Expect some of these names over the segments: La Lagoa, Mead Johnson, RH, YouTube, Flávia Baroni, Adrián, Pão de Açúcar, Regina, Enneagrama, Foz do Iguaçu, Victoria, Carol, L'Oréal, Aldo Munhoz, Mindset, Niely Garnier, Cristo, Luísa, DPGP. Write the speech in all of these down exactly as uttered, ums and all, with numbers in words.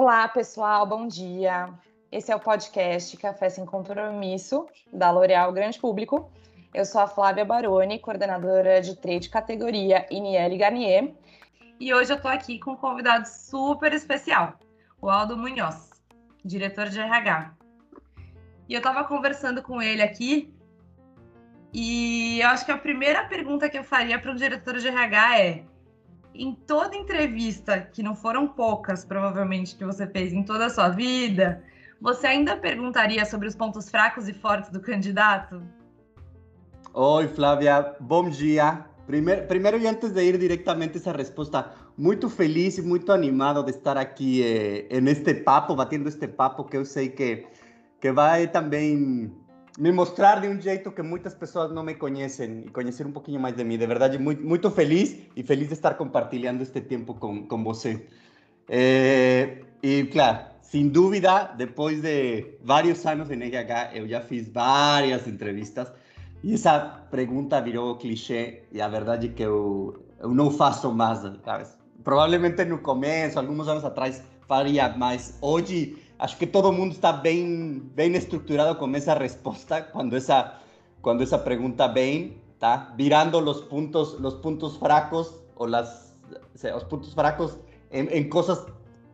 Olá, pessoal, bom dia. Esse é o podcast Café Sem Compromisso, da L'Oréal Grande Público. Eu sou a Flávia Baroni, coordenadora de Trade Categoria e Niely Garnier. E hoje eu tô aqui com um convidado super especial, o Aldo Munhoz, diretor de erre agá. E eu tava conversando com ele aqui e eu acho que a primeira pergunta que eu faria para um diretor de erre agá é: em toda entrevista, que não foram poucas, provavelmente, que você fez em toda a sua vida, você ainda perguntaria sobre os pontos fracos e fortes do candidato? Oi, Flávia, bom dia. Primeiro, primeiro e antes de ir diretamente a essa resposta, muito feliz e muito animado de estar aqui eh, neste papo, batendo este papo, que eu sei que, que vai também me mostrar de um jeito que muitas pessoas não me conhecem e conhecer um pouquinho mais de mim. De verdade, muito, muito feliz e feliz de estar compartilhando este tempo com, com você. É, e, claro, sem dúvida, depois de vários anos em erre agá, eu já fiz várias entrevistas e essa pergunta virou clichê e a verdade é que eu, eu não faço mais, sabe? Provavelmente no começo, alguns anos atrás, faria, mas hoje acho que todo mundo está bem, bem estruturado com essa resposta quando essa, quando essa pergunta vem, tá? Virando os pontos, os pontos fracos ou las, os pontos fracos em, em coisas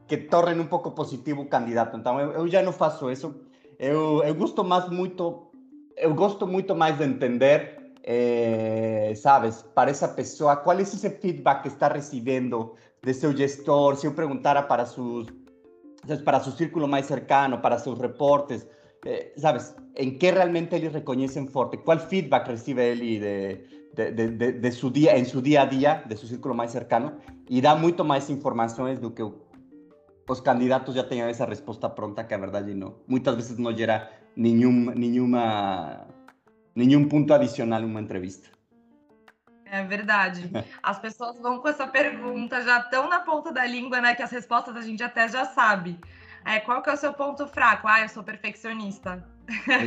que tornem um pouco positivo o candidato. Então eu, eu já não faço isso. Eu, eu gosto mais muito, eu gosto muito mais de entender, é, sabes, para essa pessoa qual é esse feedback que está recebendo de seu gestor. Se eu perguntara para seus para su círculo más cercano, para sus reportes, eh, ¿sabes? ¿En qué realmente ellos reconocen fuerte? ¿Cuál feedback recibe él de, de, de, de, de su día, en su día a día, de su círculo más cercano? Y da mucho más informaciones do que los candidatos ya tengan esa respuesta pronta, que a verdad no. Muchas veces no llega ningún, ninguna, ningún punto adicional en una entrevista. É verdade. As pessoas vão com essa pergunta já tão na ponta da língua, né? Que as respostas a gente até já sabe. É, qual que é o seu ponto fraco? Ah, eu sou perfeccionista.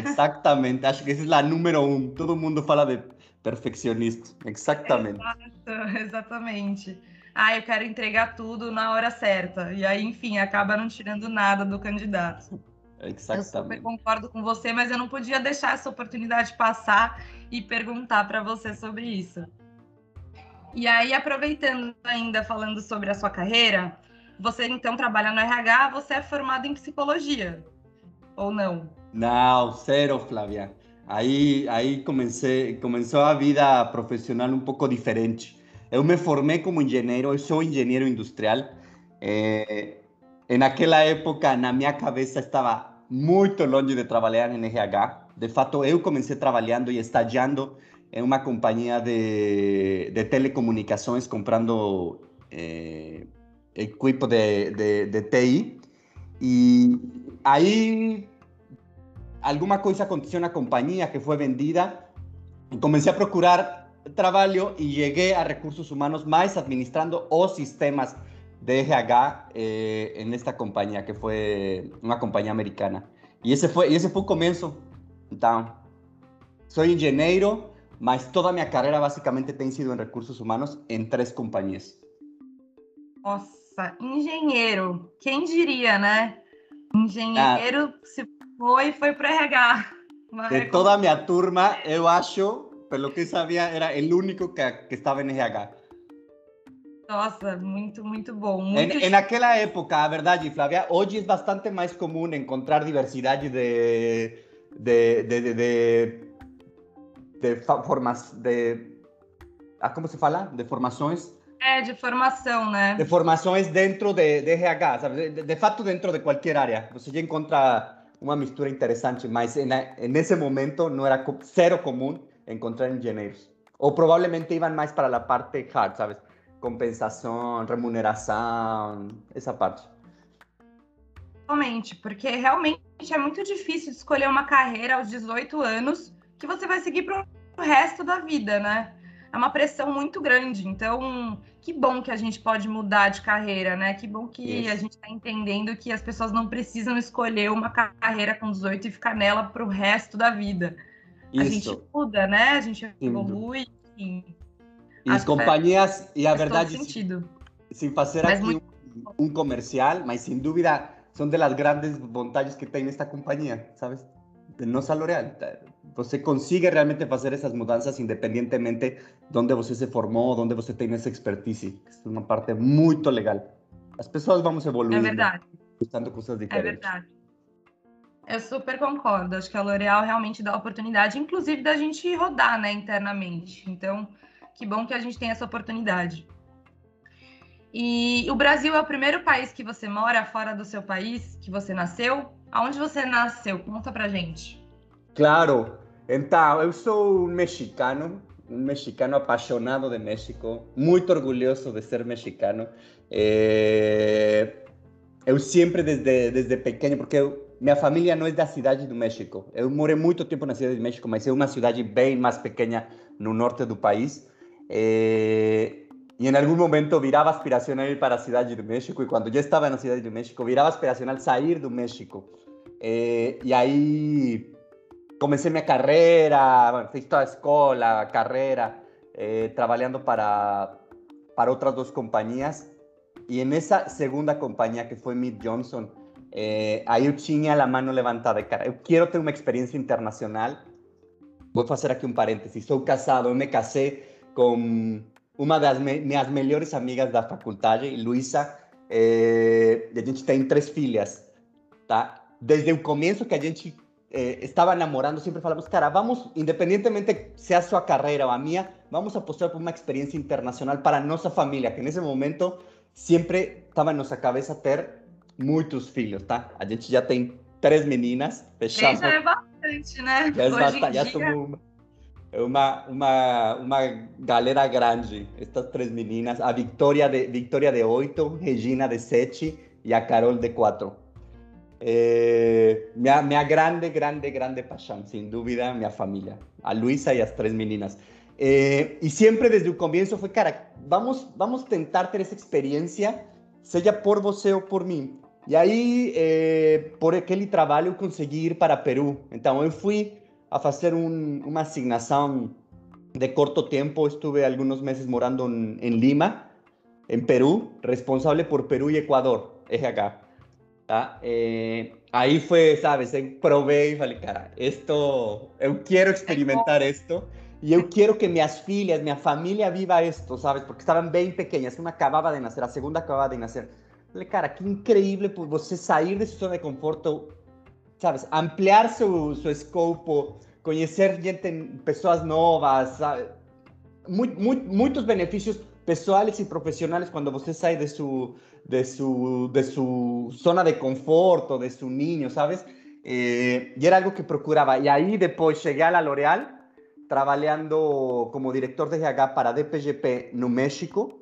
Exatamente. Acho que essa é a número um. Todo mundo fala de perfeccionista. Exatamente. Exato, exatamente. Ah, eu quero entregar tudo na hora certa. E aí, enfim, acaba não tirando nada do candidato. Exatamente. Eu super concordo com você, mas eu não podia deixar essa oportunidade passar e perguntar para você sobre isso. E aí, aproveitando ainda, falando sobre a sua carreira, você então trabalha no erre agá, você é formado em psicologia, ou não? Não, zero, Flávia. Aí, aí comecei, começou a vida profissional um pouco diferente. Eu me formei como engenheiro, eu sou engenheiro industrial. É, naquela época, na minha cabeça, estava muito longe de trabalhar em erre agá. De fato, eu comecei trabalhando e estagiando en una compañía de, de telecomunicaciones comprando eh, equipo de, de, de T I. Y ahí alguna cosa aconteció en la compañía que fue vendida. Comencé a procurar trabajo y llegué a recursos humanos más administrando los sistemas de erre agá eh, en esta compañía que fue una compañía americana. Y ese fue, y ese fue el comienzo. Entonces, soy ingeniero, mas toda a minha carreira basicamente tem sido em recursos humanos em três companhias. Nossa, engenheiro. Quem diria, né? Engenheiro ah, se foi, foi para erre agá. Uma de recursos... toda a minha turma, eu acho, pelo que sabia, era o único que, que estava em erre agá. Nossa, muito, muito bom. Muito... Em, em aquela época, a verdade, Flávia, hoje é bastante mais comum encontrar diversidade de... de, de, de, de... de formas de ah, como se fala? De formações? É, de formação, né? De formações dentro de, de erre agá, sabe? De, de fato, dentro de qualquer área. Você já encontra uma mistura interessante, mas nesse momento não era zero comum encontrar engenheiros. Ou provavelmente iam mais para a parte hard, sabe? Compensação, remuneração, essa parte. Realmente, porque realmente é muito difícil escolher uma carreira aos dezoito anos que você vai seguir para o resto da vida, né? É uma pressão muito grande. Então, que bom que a gente pode mudar de carreira, né? Que bom que Isso. a gente está entendendo que as pessoas não precisam escolher uma carreira com dezoito e ficar nela para o resto da vida. Isso. A gente muda, né? A gente evolui. Enfim. E as companhias, e a verdade, sem fazer aqui um, un comercial, mas sin dúvida son de las grandes vantagens que tem esta compañía, ¿sabes? No só L'Oréal. Você consegue realmente fazer essas mudanças independentemente de onde você se formou, de onde você tem essa expertise. É uma parte muito legal. As pessoas vão evoluindo. É verdade. Buscando coisas diferentes. É verdade. Eu super concordo. Acho que a L'Oréal realmente dá a oportunidade, inclusive, da gente rodar, né, internamente. Então, que bom que a gente tem essa oportunidade. E o Brasil é o primeiro país que você mora fora do seu país, que você nasceu? Aonde você nasceu? Conta pra gente. Claro. Então, eu sou um mexicano, um mexicano apaixonado de México, muito orgulhoso de ser mexicano. É... Eu sempre, desde, desde pequeno, porque eu, minha família não é da cidade do México. Eu morei muito tempo na cidade do México, mas é uma cidade bem mais pequena no norte do país. É... E em algum momento virava aspiracional ir para a cidade do México, e quando já estava na cidade do México, virava aspiracional sair do México. E, e aí comecei minha carreira, fiz toda a escola, carreira, eh, trabalhando para, para outras duas companhias. E nessa segunda companhia, que foi Mead Johnson, eh, aí eu tinha a mão levantada. Cara, eu quero ter uma experiência internacional. Vou fazer aqui um parênteses. Sou casado, eu me casei com... uma das me- minhas melhores amigas da faculdade, Luísa, eh, a gente tem três filhas, tá? Desde o começo que a gente eh, estava namorando, sempre falamos, cara, vamos, independentemente se é a sua carreira ou a minha, vamos apostar por uma experiência internacional para a nossa família, que nesse momento sempre estava na nossa cabeça ter muitos filhos, tá? A gente já tem três meninas, fechamos. Já é bastante, né? Já é bastante, já somos... Uma, uma, uma galera grande, estas três meninas, a Victoria de, Victoria de oito, Regina de sete e a Carol de quatro. É, minha, minha grande, grande, grande paixão, sem dúvida, minha família, a Luísa e as três meninas. É, e sempre desde o começo foi, cara, vamos, vamos tentar ter essa experiência, seja por você ou por mim. E aí, é, por aquele trabalho, eu consegui ir para Peru. Então, eu fui a fazer um, uma asignação de curto tempo. Estive alguns meses morando em, em Lima, em Peru, responsável por Peru e Equador, E H. Tá? É, aí foi, sabes, eu provei e falei, cara, isto, eu quero experimentar isto e eu quero que minhas filhas, minha família viva isto, sabes, porque estavam bem pequenas, uma acabava de nascer, a segunda acabava de nascer. Falei, cara, que incrível você sair dessa zona de conforto, sabes, ampliar seu, seu escopo, conhecer gente, pessoas novas, sabe? Muito, muito, muitos benefícios pessoais e profissionais quando você sai de sua de su, de su zona de conforto, de seu ninho, sabes? E, e era algo que procurava. E aí depois cheguei à L'Oréal, trabalhando como diretor de R H para a D P G P no México,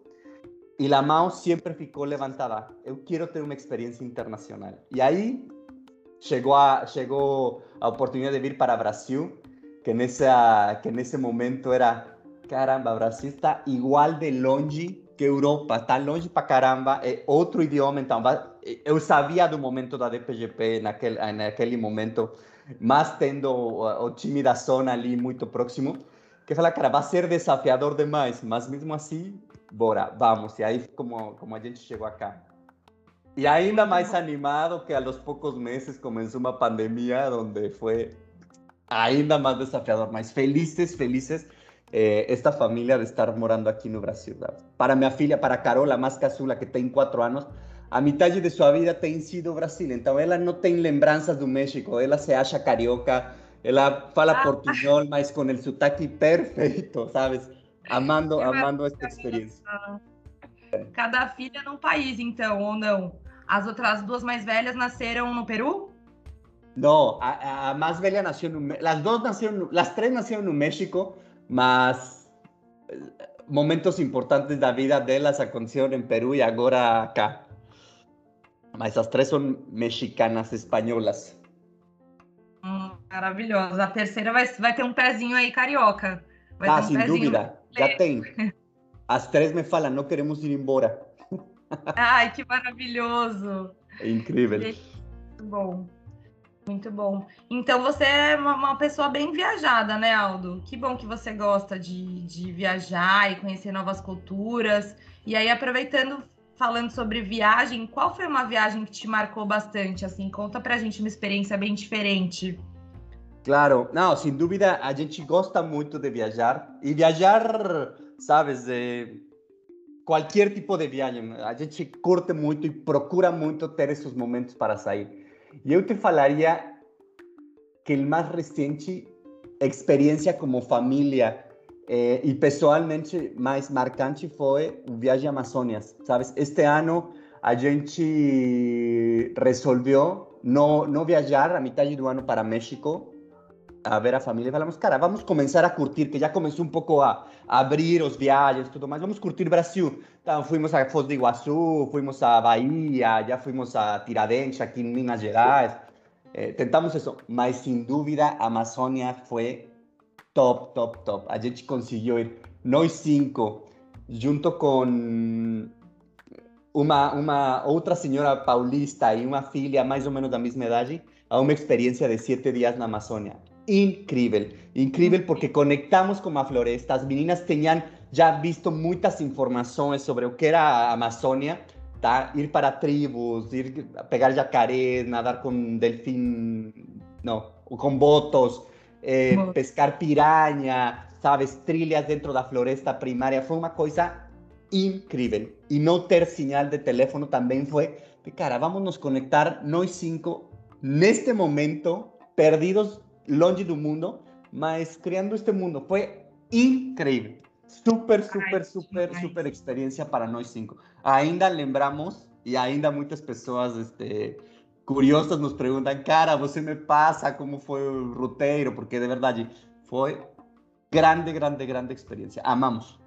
e a mão sempre ficou levantada. Eu quero ter uma experiência internacional. E aí... Chegou a, chegou a oportunidade de vir para o Brasil, que, nessa, que nesse momento era, caramba, o Brasil está igual de longe que a Europa, está longe para caramba, é outro idioma, então eu sabia do momento da D P G P naquele, naquele momento, mas tendo o, o time da zona ali muito próximo, que fala, cara, vai ser desafiador demais, mas mesmo assim, bora, vamos, e aí como, como a gente chegou acá. E ainda mais animado que a los poucos meses começou uma pandemia, onde foi ainda mais desafiador, mas felizes, felizes, eh, esta família de estar morando aqui no Brasil. Para minha filha, para Carol, a mais caçula, que tem quatro anos, a metade de sua vida tem sido o Brasil, então ela não tem lembranças do México, ela se acha carioca, ela fala ah. portunhol, mas com o sotaque perfeito, sabes? Amando, amando esta experiência. Cada filha num país, então, ou não? As outras duas mais velhas nasceram no Peru? Não, a, a mais velha nasceu no... As duas nasceram... As três nasceram no México, mas... Momentos importantes da vida delas aconteceram em Peru e agora acá. Mas as três são mexicanas, espanholas. Hum, maravilhosa. A terceira vai, vai ter um pezinho aí carioca. Vai ah, ter um sem pezinho... dúvida. Já tem. As três me falam, não queremos ir embora. Ai, que maravilhoso. É incrível. Muito bom, muito bom. Então você é uma, uma pessoa bem viajada, né, Aldo? Que bom que você gosta de, de viajar e conhecer novas culturas. E aí, aproveitando, falando sobre viagem, qual foi uma viagem que te marcou bastante? Assim, conta pra gente uma experiência bem diferente. Claro, não, sem dúvida, a gente gosta muito de viajar. E viajar, sabes, é, qualquer tipo de viagem. A gente curte muito e procura muito ter esses momentos para sair. E eu te falaria que o mais recente experiência como família Eh, e pessoalmente mais marcante foi o viagem à Amazônia, sabes? Este ano a gente resolveu não, não viajar a metade do ano para México a ver a família. Falamos, cara, vamos começar a curtir, que já começou um pouco a, a abrir os viagens e tudo mais. Vamos curtir Brasil. Então, fomos a Foz do Iguaçu, fomos a Bahia, já fomos a Tiradentes, aqui em Minas Gerais. Eh, tentamos isso, mas sem dúvida a Amazônia foi top, top, top. A gente conseguiu ir, nós cinco, junto com uma, uma outra senhora paulista e uma filha mais ou menos da mesma idade, a uma experiência de sete dias na Amazônia. Incrível, incrível, porque conectamos com a floresta. As meninas tinham já visto muitas informações sobre o que era a Amazônia, tá? Ir para tribos, ir pegar jacarés, nadar com delfim, não, com botos, Eh, pescar piranha, sabes, trilhas dentro da floresta primária. Foi uma coisa incrível. E não ter sinal de telefone também foi, cara, vamos nos conectar nós cinco, neste momento, perdidos, longe do mundo, mas criando este mundo. Foi incrível. Super, super, ai, super, ai. super experiência para nós cinco. Ainda lembramos, e ainda muitas pessoas, este... curiosos nos perguntam, cara, você me passa como foi o roteiro, porque de verdade foi grande, grande, grande experiência. Amamos.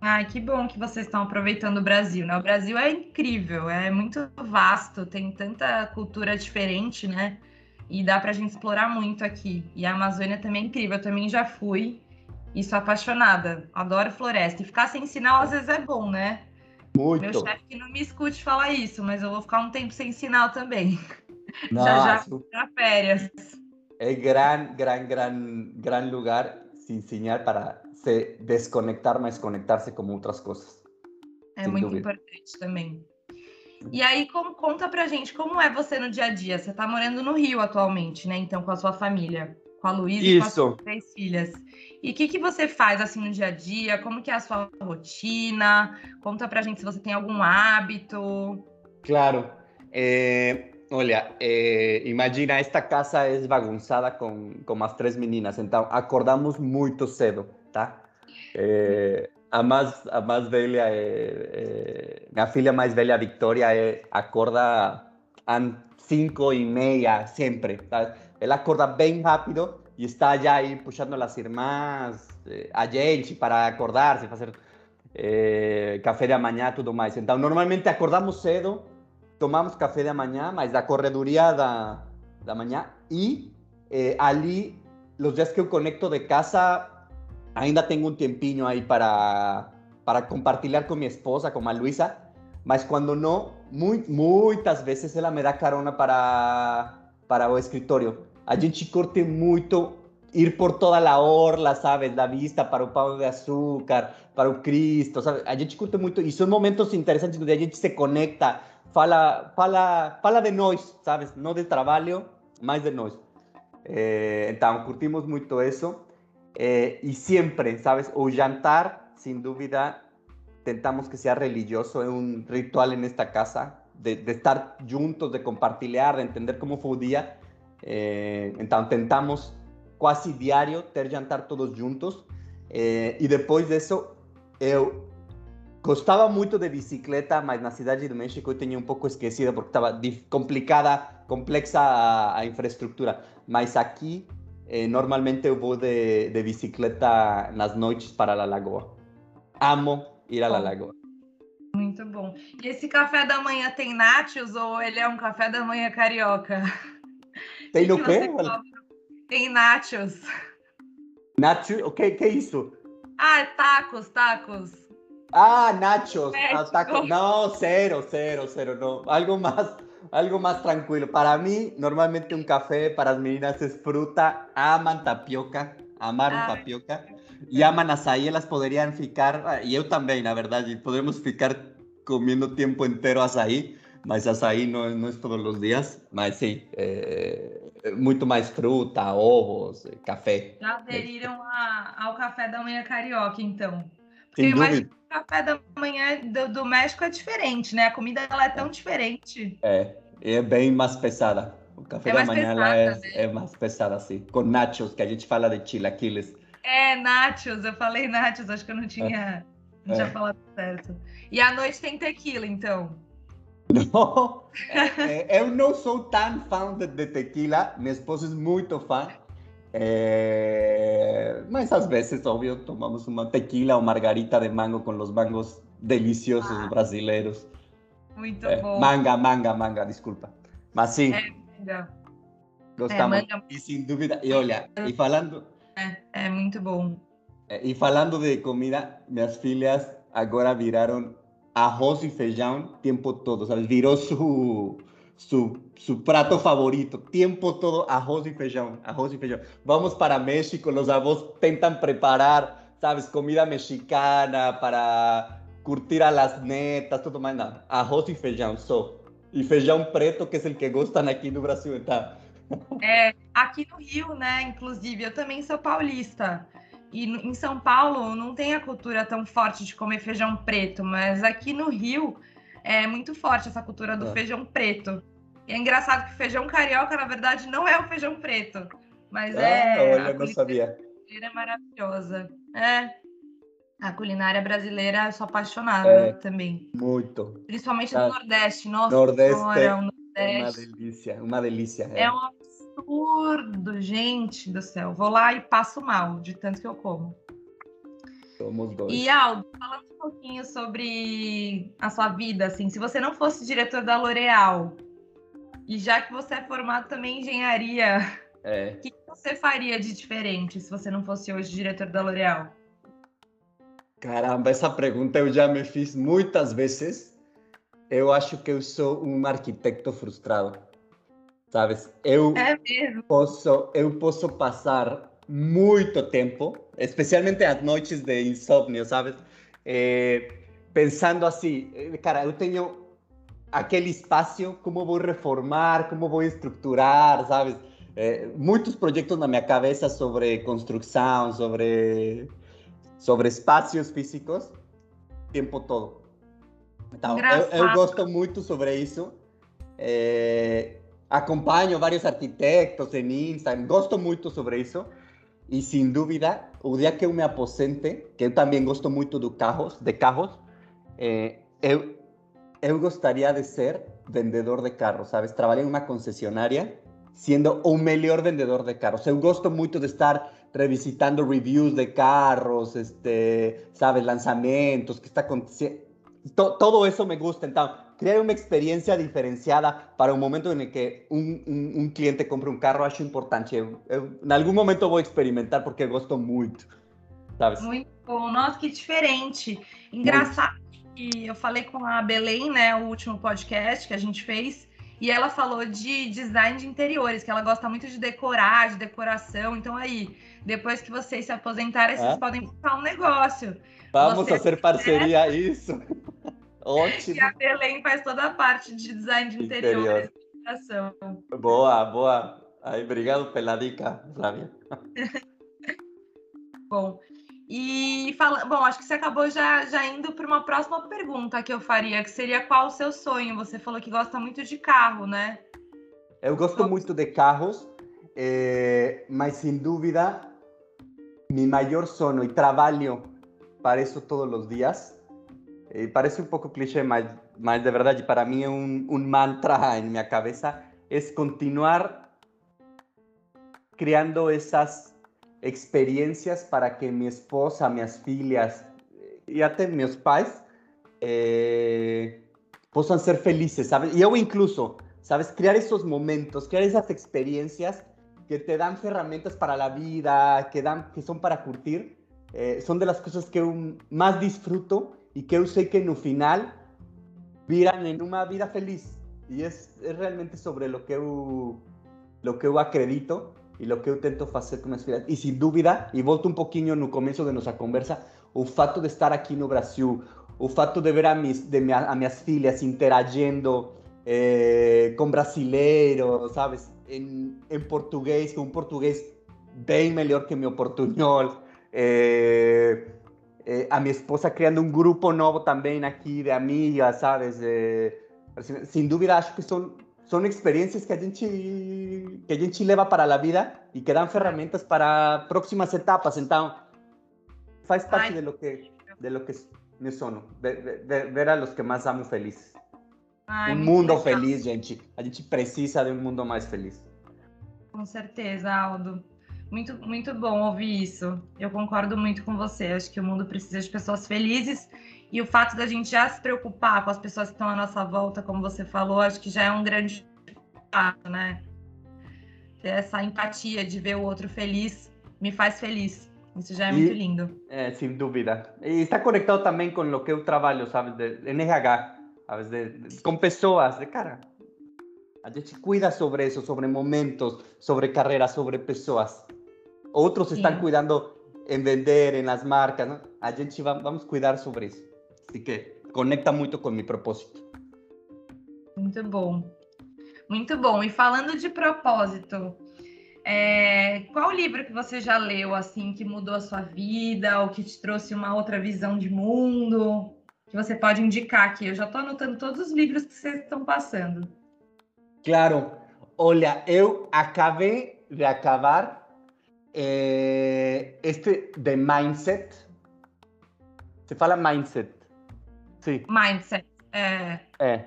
Ai, que bom que vocês estão aproveitando o Brasil, né? O Brasil é incrível, é muito vasto, tem tanta cultura diferente, né? E dá pra gente explorar muito aqui. E a Amazônia também é incrível, eu também já fui e sou apaixonada, adoro floresta. E ficar sem sinal às vezes é bom, né? Muito. Meu chefe que não me escute falar isso, mas eu vou ficar um tempo sem sinal também. Nossa. Já já para férias. É gran, gran, gran, gran lugar sem sinal para se desconectar, mas conectar-se com outras coisas. É muito dúvida. Importante também. E aí, como, conta pra gente, como é você no dia a dia? Você tá morando no Rio atualmente, né? Então, com a sua família, com a Luísa e com as suas três filhas. E o que, que você faz assim no dia a dia? Como que é a sua rotina? Conta pra gente se você tem algum hábito. Claro. É, olha, é, imagina, esta casa é bagunçada com, com as três meninas. Então, acordamos muito cedo, tá? É, a, mais, a mais velha, é, é, a filha mais velha, a Victoria, é, acorda às cinco e meia sempre, tá? Ela acorda bem rápido. E está já aí puxando as irmãs, a gente, para acordar-se, fazer eh, café da manhã e tudo mais. Então, normalmente acordamos cedo, tomamos café da manhã, mas da corredoria da, da manhã. E eh, ali, os dias que eu conecto de casa, ainda tenho um tempinho aí para, para compartilhar com minha esposa, com a Luísa. Mas quando não, mu- muitas vezes ela me dá carona para, para o escritório. A gente curte muito ir por toda a orla, sabes? Da vista para o Pão de Açúcar, para o Cristo, sabe? A gente curte muito. E são momentos interessantes onde a gente se conecta, fala, fala, fala de nós, sabes? Não de trabalho, mas de nós. É, então, curtimos muito isso. É, e sempre, sabes? O jantar, sem dúvida, tentamos que seja religioso. É um ritual nesta casa, de, de estar juntos, de compartilhar, de entender como foi o dia. Eh, então tentamos quase diário ter jantar todos juntos, eh, e depois disso eu gostava muito de bicicleta, mas na cidade do México eu tinha um pouco esquecido porque estava complicada, complexa a, a infraestrutura, mas aqui eh, normalmente eu vou de, de bicicleta nas noites para La Lagoa. Amo ir a La Lagoa. Muito bom. E esse café da manhã tem nachos ou ele é um café da manhã carioca? Tem no quê? Tem nachos. Nachos? O que, que é isso? Ah, tacos, tacos. Ah, nachos. Ah, tacos. Não, zero, zero, zero. Não. Algo mais, algo mais tranquilo. Para mim, normalmente um café, para as meninas é fruta. Amam tapioca. Amaram ah, tapioca. E amam açaí. Elas poderiam ficar, e eu também, na verdade, podemos ficar comiendo tiempo entero açaí, mas açaí não, não é todos os dias, mas sim, é, muito mais fruta, ovos, café. Já aderiram a, ao café da manhã carioca, então? Porque eu imagino que o café da manhã do, do México é diferente, né? A comida ela é tão é. diferente. É, é bem mais pesada. O café é da manhã pesada, ela é, né? é mais pesada, sim. Com nachos, que a gente fala de chilaquiles. É, nachos, eu falei nachos, acho que eu não tinha, é. não tinha é. falado certo. E à noite tem tequila, então? Não, eu não sou tão fã de, de tequila, minha esposa é muito fã. É, mas às vezes, óbvio, tomamos uma tequila ou margarita de mango com os mangos deliciosos ah, brasileiros. Muito é, bom. Manga, manga, manga, desculpa. Mas sim, é, gostamos. É, manga. E sem dúvida, e olha, e falando... É, é muito bom. E falando de comida, minhas filhas agora viraram arroz e feijão o tempo todo, sabe? Virou su... Su, su prato favorito, tempo todo, arroz e feijão, arroz e feijão. Vamos para México, os avós tentam preparar, sabes, comida mexicana para curtir a las netas, tudo mais, não. Arroz e feijão só. E feijão preto, que é o que gostam aqui no Brasil, tá? É, aqui no Rio, né, inclusive, eu também sou paulista. E em São Paulo não tem a cultura tão forte de comer feijão preto, mas aqui no Rio é muito forte essa cultura do é. feijão preto. E é engraçado que o feijão carioca, na verdade, não é o feijão preto. Mas ah, é... Olha, a não sabia. Culinária é maravilhosa. É. A culinária brasileira, eu sou apaixonada é. também. Muito. Principalmente ah. do Nordeste. Nossa, Nordeste. Senhora, o Nordeste. Uma delícia, uma delícia. É. é um absurdo, gente do céu. Vou lá e passo mal, de tanto que eu como. Somos dois. E, Aldo, falando um pouquinho sobre a sua vida, assim, se você não fosse diretor da L'Oréal, e já que você é formado também em engenharia, é. o que você faria de diferente se você não fosse hoje diretor da L'Oréal? Caramba, essa pergunta eu já me fiz muitas vezes. Eu acho que eu sou um arquiteto frustrado, sabes? Eu é mesmo. Posso, eu posso passar muito tempo, especialmente as noites de insônia, sabes? É, pensando assim, cara, eu tenho aquele espaço, como vou reformar, como vou estruturar, sabes? É, muitos projetos na minha cabeça sobre construção, sobre, sobre espaços físicos, o tempo todo. Então, eu, eu gosto muito sobre isso. É, acompanho vários arquitetos em Instagram, gosto muito sobre isso. E sem dúvida, o dia que eu me aposente, que eu também gosto muito do carros, de carros, é, eu, eu gostaria de ser vendedor de carros, sabes? Trabalhei em uma concessionária sendo o melhor vendedor de carros. Eu gosto muito de estar revisitando reviews de carros, este, sabes, lançamentos, o que está acontecendo. To, todo isso me gusta. Então, criar uma experiência diferenciada para o momento em que um, um, um cliente compra um carro, acho importante. Eu, eu, em algum momento vou experimentar porque eu gosto muito, sabes? Muito bom. Nossa, que diferente. Engraçado. Muito. E eu falei com a Belém, né, o último podcast que a gente fez, e ela falou de design de interiores, que ela gosta muito de decorar, de decoração. Então aí, depois que vocês se aposentarem, é? vocês podem montar um negócio. Vamos Você fazer parceria, quiser. Isso. Ótimo. E a Belém faz toda a parte de design de interiores. Interior. De boa, boa. Aí, obrigado pela dica, Flávia. Bom. E fala, bom, acho que você acabou já, já indo para uma próxima pergunta que eu faria, que seria qual o seu sonho? Você falou que gosta muito de carro, né? Eu gosto qual... muito de carros, é, mas sem dúvida, meu maior sonho, e trabalho para isso todos os dias, é, parece um pouco clichê, mas, mas de verdade, para mim é um, um mantra em minha cabeça, é continuar criando essas experiências para que minha esposa, minhas filhas e até meus pais eh, possam ser felizes, sabes? E eu incluso, sabes? Criar esses momentos, criar essas experiências que te dão ferramentas para a vida, que, dão, que são para curtir, eh, são das coisas que eu mais disfruto e que eu sei que no final viram em uma vida feliz. E é, é realmente sobre o que eu, o que eu acredito e o que eu tento fazer com minhas filhas. E sem dúvida, e volto um pouquinho no começo de nossa conversa, o fato de estar aqui no Brasil, o fato de ver a mis, de minha, as minhas filhas interagindo é, com brasileiros, sabes? Em, em português, com um português bem melhor que meu portunhol. É, é, a minha esposa criando um grupo novo também aqui de amigas, sabes? É, sem dúvida, acho que são, são experiências que a gente, que a gente leva para a vida e que dão ferramentas para próximas etapas. Então, faz parte Ai, de lo que, de lo que me sono, de, de, de ver a los que mais amo felizes. Ai, um mundo feliz, gente. A gente precisa de um mundo mais feliz. Com certeza, Aldo. Muito, muito bom ouvir isso. Eu concordo muito com você. Acho que o mundo precisa de pessoas felizes. E o fato da gente já se preocupar com as pessoas que estão à nossa volta, como você falou, acho que já é um grande passo, né? Ter essa empatia de ver o outro feliz me faz feliz. Isso já é e, muito lindo. É, sem dúvida. E está conectado também com o que eu trabalho, sabe? De N H, sabe? De, de, com pessoas, de cara. A gente cuida sobre isso, sobre momentos, sobre carreiras, sobre pessoas. Outros Sim. estão cuidando em vender, em as marcas, né? A gente va- vamos cuidar sobre isso. Assim que conecta muito com o meu propósito. Muito bom. Muito bom. E falando de propósito, é... qual livro que você já leu, assim, que mudou a sua vida ou que te trouxe uma outra visão de mundo? Que você pode indicar aqui. Eu já estou anotando todos os livros que vocês estão passando. Claro. Olha, eu acabei de acabar Eh, este de Mindset. Se fala Mindset. Sí. Mindset. É. É.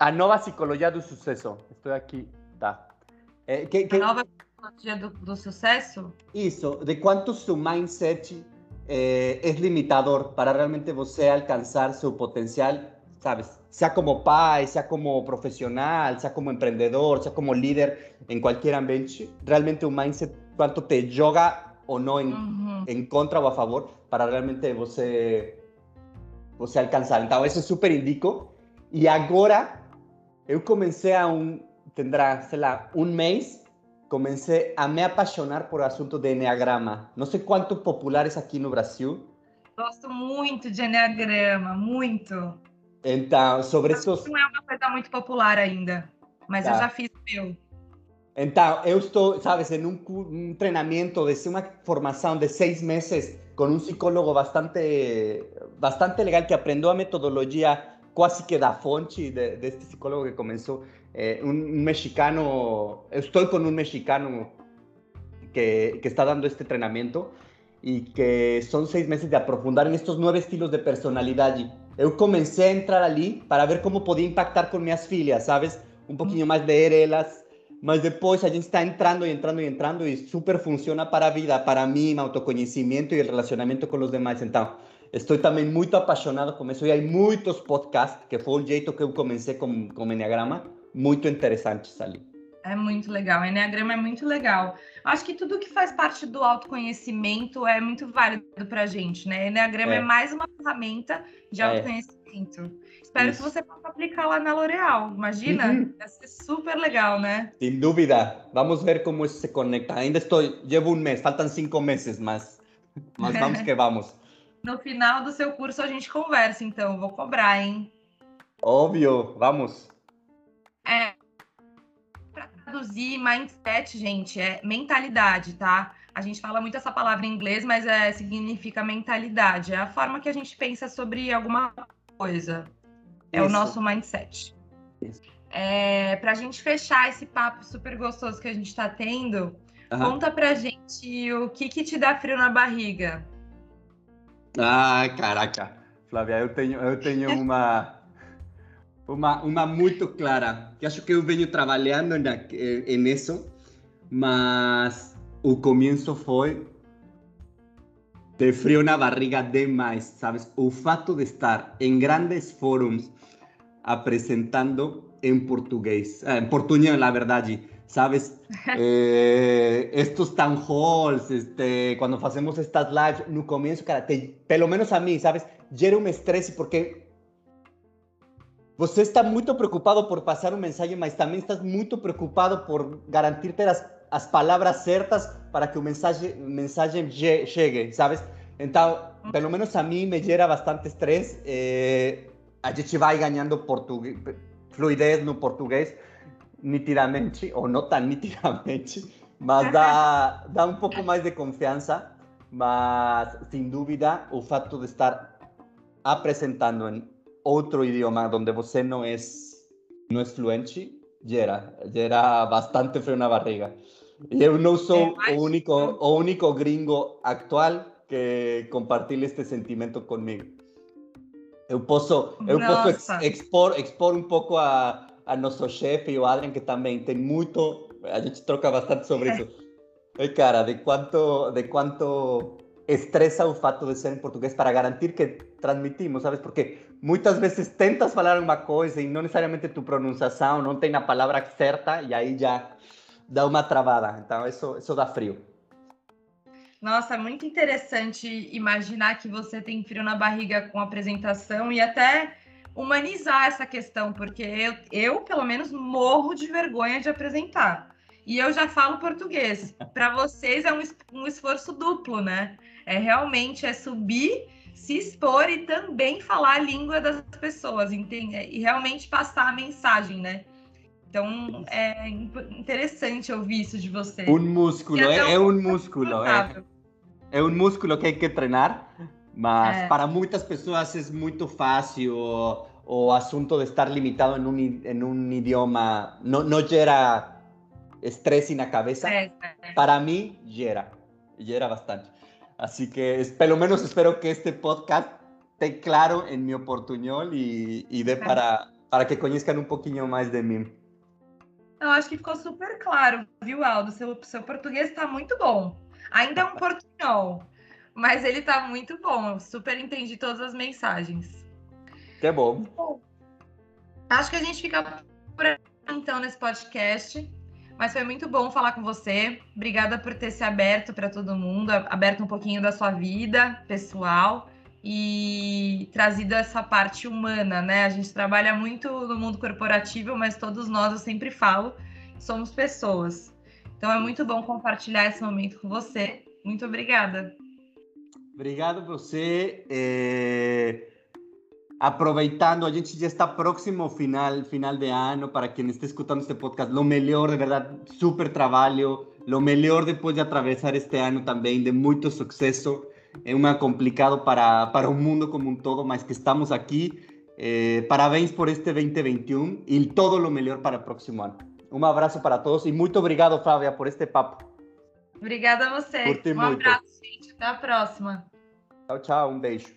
A nova psicologia do sucesso. Estou aqui. Tá. É, que, que... A nova psicologia do, do sucesso? Isso. De quanto seu mindset eh, é limitador para realmente você alcançar seu potencial, sabes? Seja como pai, seja como profissional, seja como empreendedor, seja como líder em qualquer ambiente. Realmente o mindset, quanto te joga ou não em, uhum. em contra ou a favor, para realmente você, você alcançar. Então, isso super indico. E agora, eu comecei a um, tendrá, sei lá, um mês, comecei a me apaixonar por assunto de Enneagrama. Não sei quanto populares aqui no Brasil. Gosto muito de Enneagrama, muito. Então, sobre isso... Estos... Não é uma coisa muito popular ainda, mas tá. Eu já fiz o meu. Então, eu estou, sabes, em um, um treinamento, de uma formação de seis meses com um psicólogo bastante, bastante legal, que aprendeu a metodologia quase que da fonte de, de este psicólogo que começou, eh, um, um mexicano, eu estou com um mexicano que, que está dando este treinamento e que são seis meses de aprofundar em estes nove estilos de personalidade. Eu comecei a entrar ali para ver como podia impactar com minhas filhas, sabes? Um pouquinho mais de elas. Mas depois a gente está entrando e entrando e entrando e super funciona para a vida, para mim, meu autoconhecimento e o relacionamento com os demais. Então, estou também muito apaixonado com isso. E há muitos podcasts, que foi o jeito que eu comecei com, com o Enneagrama, muito interessantes ali. É muito legal. O Enneagrama é muito legal. Acho que tudo que faz parte do autoconhecimento é muito válido para a gente, né? O Enneagrama é. é mais uma ferramenta de autoconhecimento. É. Espero Isso. que você possa aplicar lá na L'Oréal. Imagina? Uhum. Vai ser super legal, né? Sem dúvida. Vamos ver como isso se conecta. Ainda estou... Llevo um mês. Faltam cinco meses, mas... Mas vamos que vamos. No final do seu curso a gente conversa, então. Vou cobrar, hein? Óbvio. Vamos. É... Traduzir mindset, gente, é mentalidade, tá? A gente fala muito essa palavra em inglês, mas é, significa mentalidade. É a forma que a gente pensa sobre alguma coisa. É Isso. o nosso mindset. Isso. É, pra gente fechar esse papo super gostoso que a gente tá tendo, uhum. conta pra gente o que que te dá frio na barriga. Ah, caraca. Flávia, eu tenho, eu tenho uma... Uma, uma muito clara, que acho que eu venho trabalhando na, em isso, mas o começo foi de frio na barriga demais, sabes? O fato de estar em grandes fóruns apresentando em português, em portunhol, na verdade, sabes? eh, estos town halls, este, quando fazemos estas lives, no começo, cara, te, pelo menos a mim, sabes? Gera um estresse porque... Você está muito preocupado por passar um mensagem, mas também estás muito preocupado por garantir ter as, as palavras certas para que o mensagem, mensagem chegue, sabes? Então, pelo menos a mim, me gera bastante estresse. Eh, a gente vai ganhando português, fluidez no português, nitidamente, ou não tão nitidamente, mas dá, dá um pouco mais de confiança. Mas, sem dúvida, o fato de estar apresentando em outro idioma onde você não é, não é fluente, gera, gera bastante frio na barriga. E eu não sou o único, o único gringo atual que compartilha este sentimento comigo. Eu posso, eu posso ex, expor, expor um pouco a, a nosso chefe e o Adrián, que também tem muito... A gente troca bastante sobre isso. E, cara, de quanto, de quanto estressa o fato de ser em português para garantir que transmitimos, sabes? Porque muitas vezes tentas falar uma coisa e não necessariamente tu pronunciação não tem a palavra certa e aí já dá uma travada. Então, isso, isso dá frio. Nossa, é muito interessante imaginar que você tem frio na barriga com a apresentação e até humanizar essa questão, porque eu, eu pelo menos, morro de vergonha de apresentar. E eu já falo português. Para vocês é um, um esforço duplo, né? É realmente é subir, se expor e também falar a língua das pessoas, entende? E realmente passar a mensagem, né? Então, é interessante ouvir isso de você. Um músculo, é, é, é um músculo. É, é um músculo que tem que treinar, mas é. Para muitas pessoas é muito fácil. O, o assunto de estar limitado em um, em um idioma não, não gera estresse na cabeça. É, é. Para mim, gera. Gera bastante. Assim que, pelo menos, espero que este podcast tenha claro em meu portunhol e, e dê para, para que conheçam um pouquinho mais de mim. Eu acho que ficou super claro, viu, Aldo? Seu, seu português está muito bom. Ainda é um portunhol, mas ele está muito bom. Eu super entendi todas as mensagens. Que bom. Bom, acho que a gente fica por aqui, então, nesse podcast. Mas foi muito bom falar com você. Obrigada por ter se aberto para todo mundo, aberto um pouquinho da sua vida pessoal e trazido essa parte humana, né? A gente trabalha muito no mundo corporativo, mas todos nós, eu sempre falo, somos pessoas. Então é muito bom compartilhar esse momento com você. Muito obrigada. Obrigado a você. É... Aproveitando, a gente já está próximo ao final, final de ano, para quem está escutando este podcast, o melhor, de verdade, super trabalho, o melhor depois de atravessar este ano também, de muito sucesso, é um ano complicado para, para o mundo como um todo, mas que estamos aqui, eh, parabéns por este vinte e vinte e um e todo o melhor para o próximo ano. Um abraço para todos e muito obrigado, Flávia, por este papo. Obrigada a você, Curti um muito. Abraço, gente, até a próxima. Tchau, tchau, um beijo.